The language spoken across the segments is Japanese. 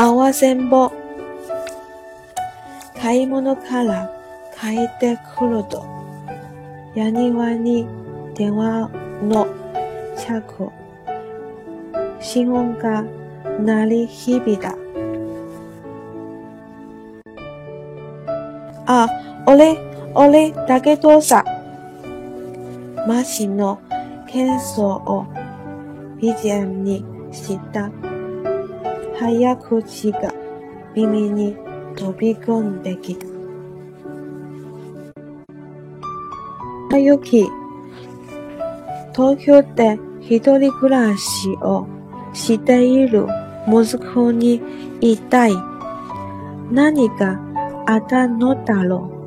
合わせんぼ、買い物から帰ってくると、屋庭に電話の着信音が鳴り響いた。あ、俺だけどさ。マシの喧騒を BGM にした。早口が耳に飛び込んできた。雪、東京で一人暮らしをしている息子に言いたい。何かあったのだろう。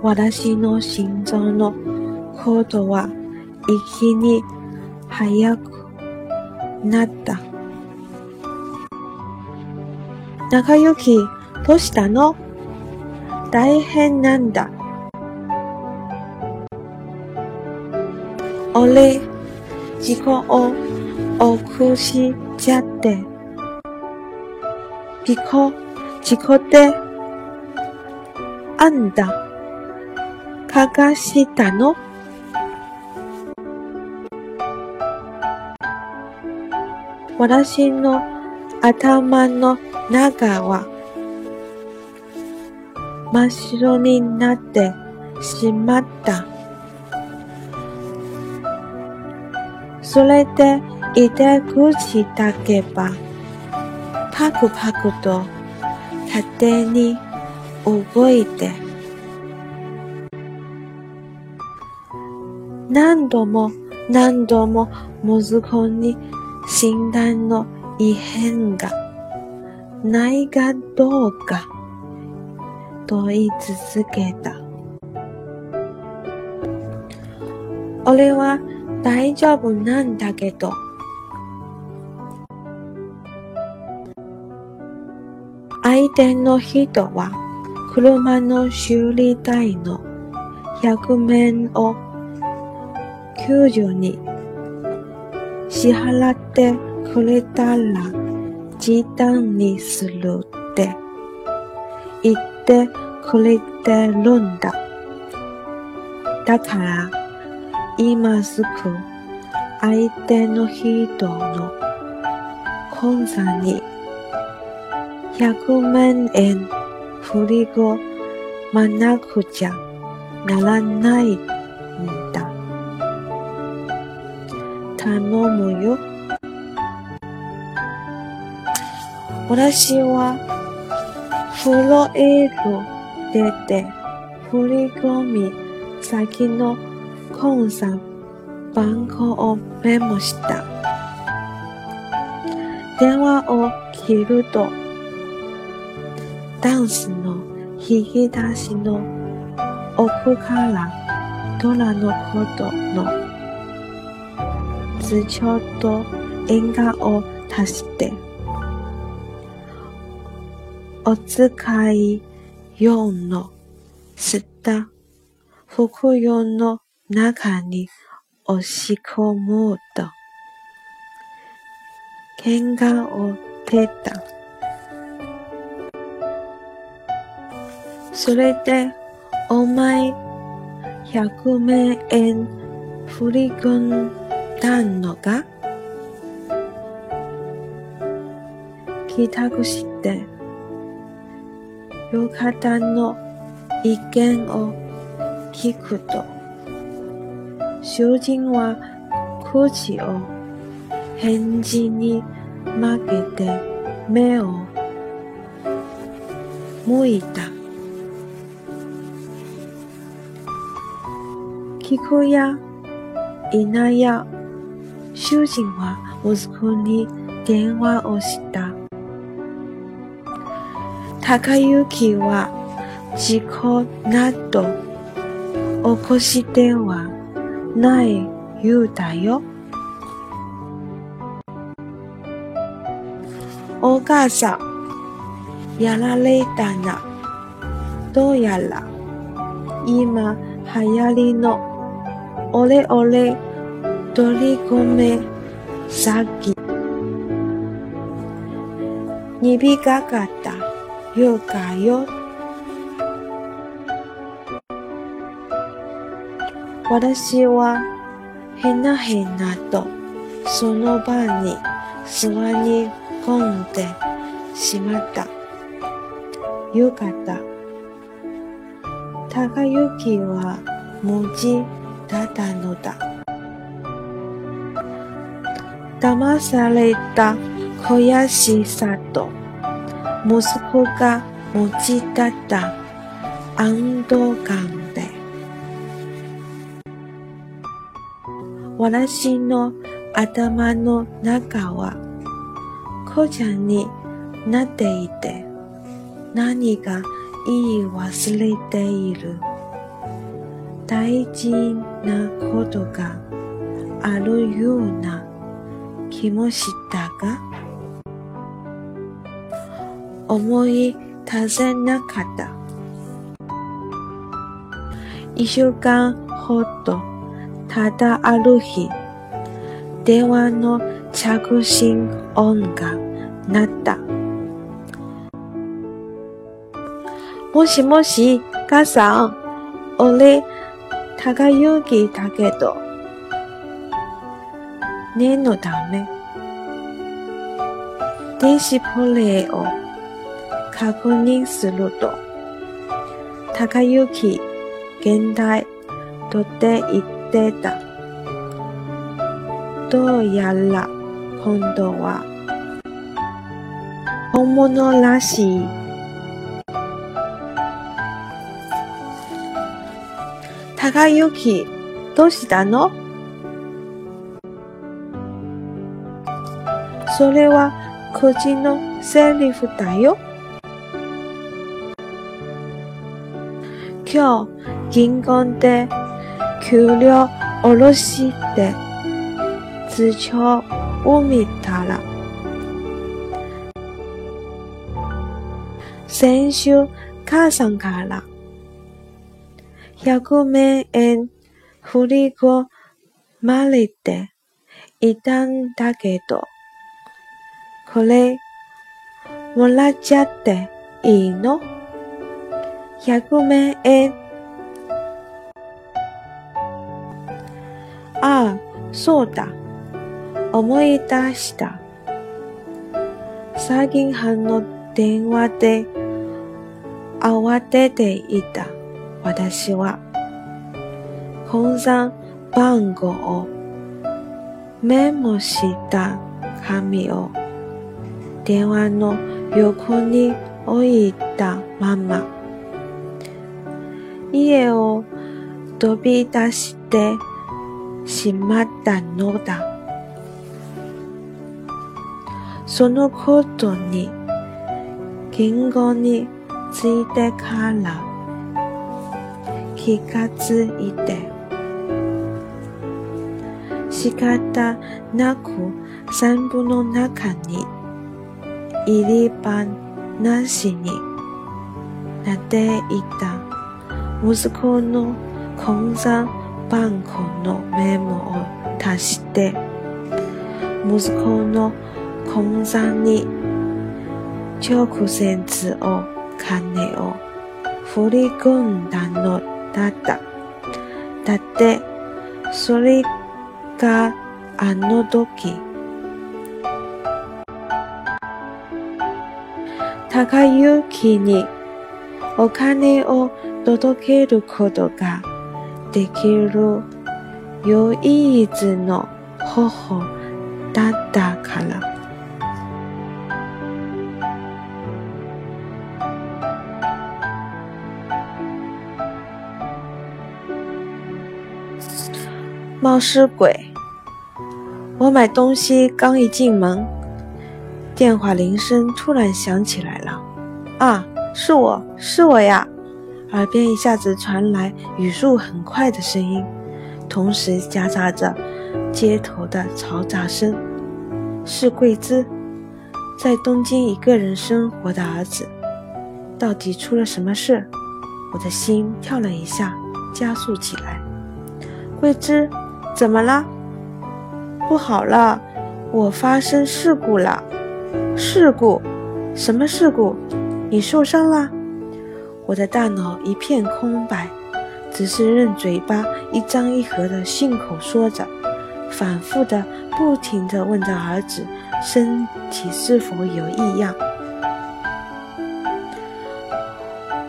私の心臓のことは一気に速くなった。中雪、どうしたの？大変なんだ。俺、事故を起こしちゃって。事故で、あんた、かがしたの？私の頭の中は真っ白になってしまった。それでいて口だけばパクパクと勝手に動いて、何度も息子に診断の異変がないかどうかと言い続けた。俺は大丈夫なんだけど。相手の人は車の修理代の100円を90に支払ってくれたら時短にするって言ってくれてるんだ。だから今すぐ相手の人の口座に100万円振り込まなくちゃならないんだ。頼むよ。私はプロエールで振り込み先のコンさん番号をメモした。電話を切ると、ダンスの引き出しの奥からドラのことの図帳と映画を足して、お使い用のスタ、服用の中に押し込むと、喧嘩を出た。それで、お前、100万円振り込んだのか？帰宅して、浴衣の意見を聞くと、主人は口を返事に負けて目を向いた。聞くやいないや、主人は息子に電話をした。高雪は事故など起こしてはないようだよ。お母さん、やられたな。どうやら、今流行りのオレ取り込め詐欺。 니비가가다 요가요. 私はへなへなとその場に座り込んでしまった。よかった。高雪は無事だったのだ。騙された悔しさと息子が無事だった安堵感で。私の頭の中は紅茶になっていて、何が言い忘れている大事なことがあるような気もしたが、思い出せなかった。一週間ほどただある日、電話の着信音が鳴った。もしもし、母さん、俺、高雪だけど。念のため、電子プレイを確認すると、高雪、現代、とて言った。どうやら今度は本物らしい。高雪、どうしたの？それは口のセリフだよ。今日銀行で給料おろして通帳を見たら、先週母さんから100万円振り込まれていたんだけど、これもらっちゃっていいの？100万円。ああ、そうだ。思い出した。最近の電話で慌てていた私は、口座番号をメモした紙を電話の横に置いたまま、家を飛び出してしまったのだ。そのことに銀行に着いてから気がついて、仕方なく散歩の中に入り場なしになっていた息子の口座番号のメモを足して、息子の口座に直接お金を振り込んだのだった。だって、それがあの時。高雪にお金を届けることができる唯一の方法だったから。冒失鬼！我买东西刚一进门，电话铃声突然响起来了。啊，是我呀！耳边一下子传来语速很快的声音，同时夹杂着街头的嘈杂声。是桂枝，在东京一个人生活的儿子，到底出了什么事？我的心跳了一下，加速起来。桂枝，怎么了？不好了，我发生事故了！事故！什么事故？你受伤了？我的大脑一片空白，只是任嘴巴一张一合的信口说着，反复的不停地问着儿子身体是否有异样。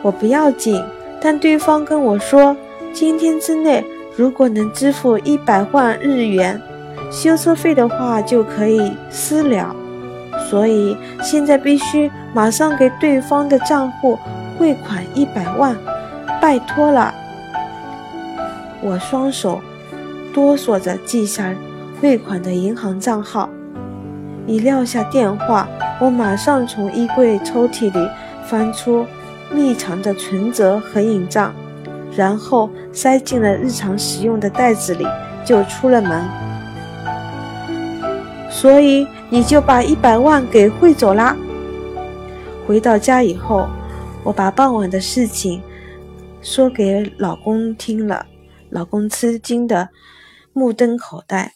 我不要紧，但对方跟我说今天之内如果能支付100万日元修车费的话就可以私了，所以现在必须马上给对方的账户汇款100万，拜托了。我双手哆嗦着记下汇款的银行账号，一撂下电话，我马上从衣柜抽屉里翻出密藏的存折和印章，然后塞进了日常使用的袋子里，就出了门。所以你就把100万给汇走啦。回到家以后，我把傍晚的事情说给老公听了，老公吃惊的目瞪口呆。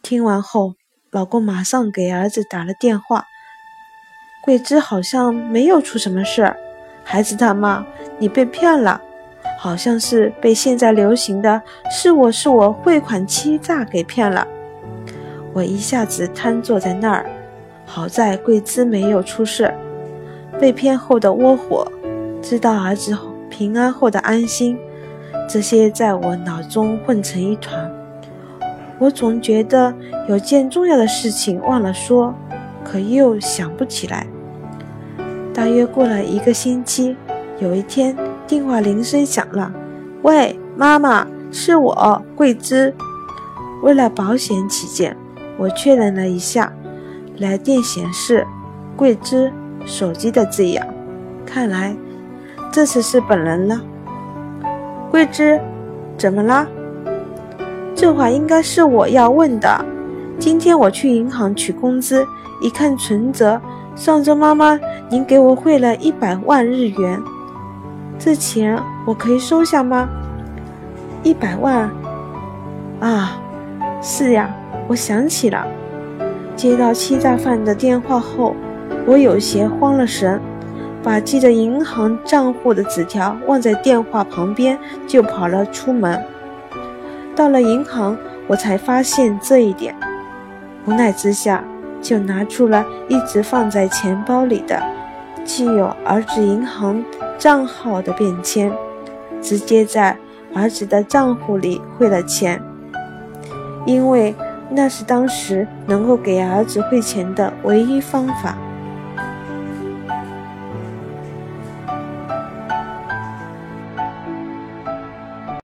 听完后，老公马上给儿子打了电话，桂枝好像没有出什么事儿。孩子他妈，你被骗了，好像是被现在流行的是我汇款欺诈给骗了。我一下子瘫坐在那儿，好在桂枝没有出事。被骗后的窝火，知道儿子平安后的安心，这些在我脑中混成一团。我总觉得有件重要的事情忘了说，可又想不起来。大约过了1个星期，有一天电话铃声响了，喂，妈妈，是我，桂枝。为了保险起见，我确认了一下，来电显示桂枝手机的字样，看来这次是本人了。桂枝，怎么啦？这话应该是我要问的。今天我去银行取工资，一看存折，上周妈妈您给我汇了100万日元，这钱我可以收下吗？100万啊，是呀，我想起了。接到欺诈犯的电话后，我有些慌了神，把记着银行账户的纸条忘在电话旁边，就跑了出门。到了银行，我才发现这一点，无奈之下就拿出了一直放在钱包里的既有儿子银行账号的便签，直接在儿子的账户里汇了钱，因为那是当时能够给儿子汇钱的唯一方法。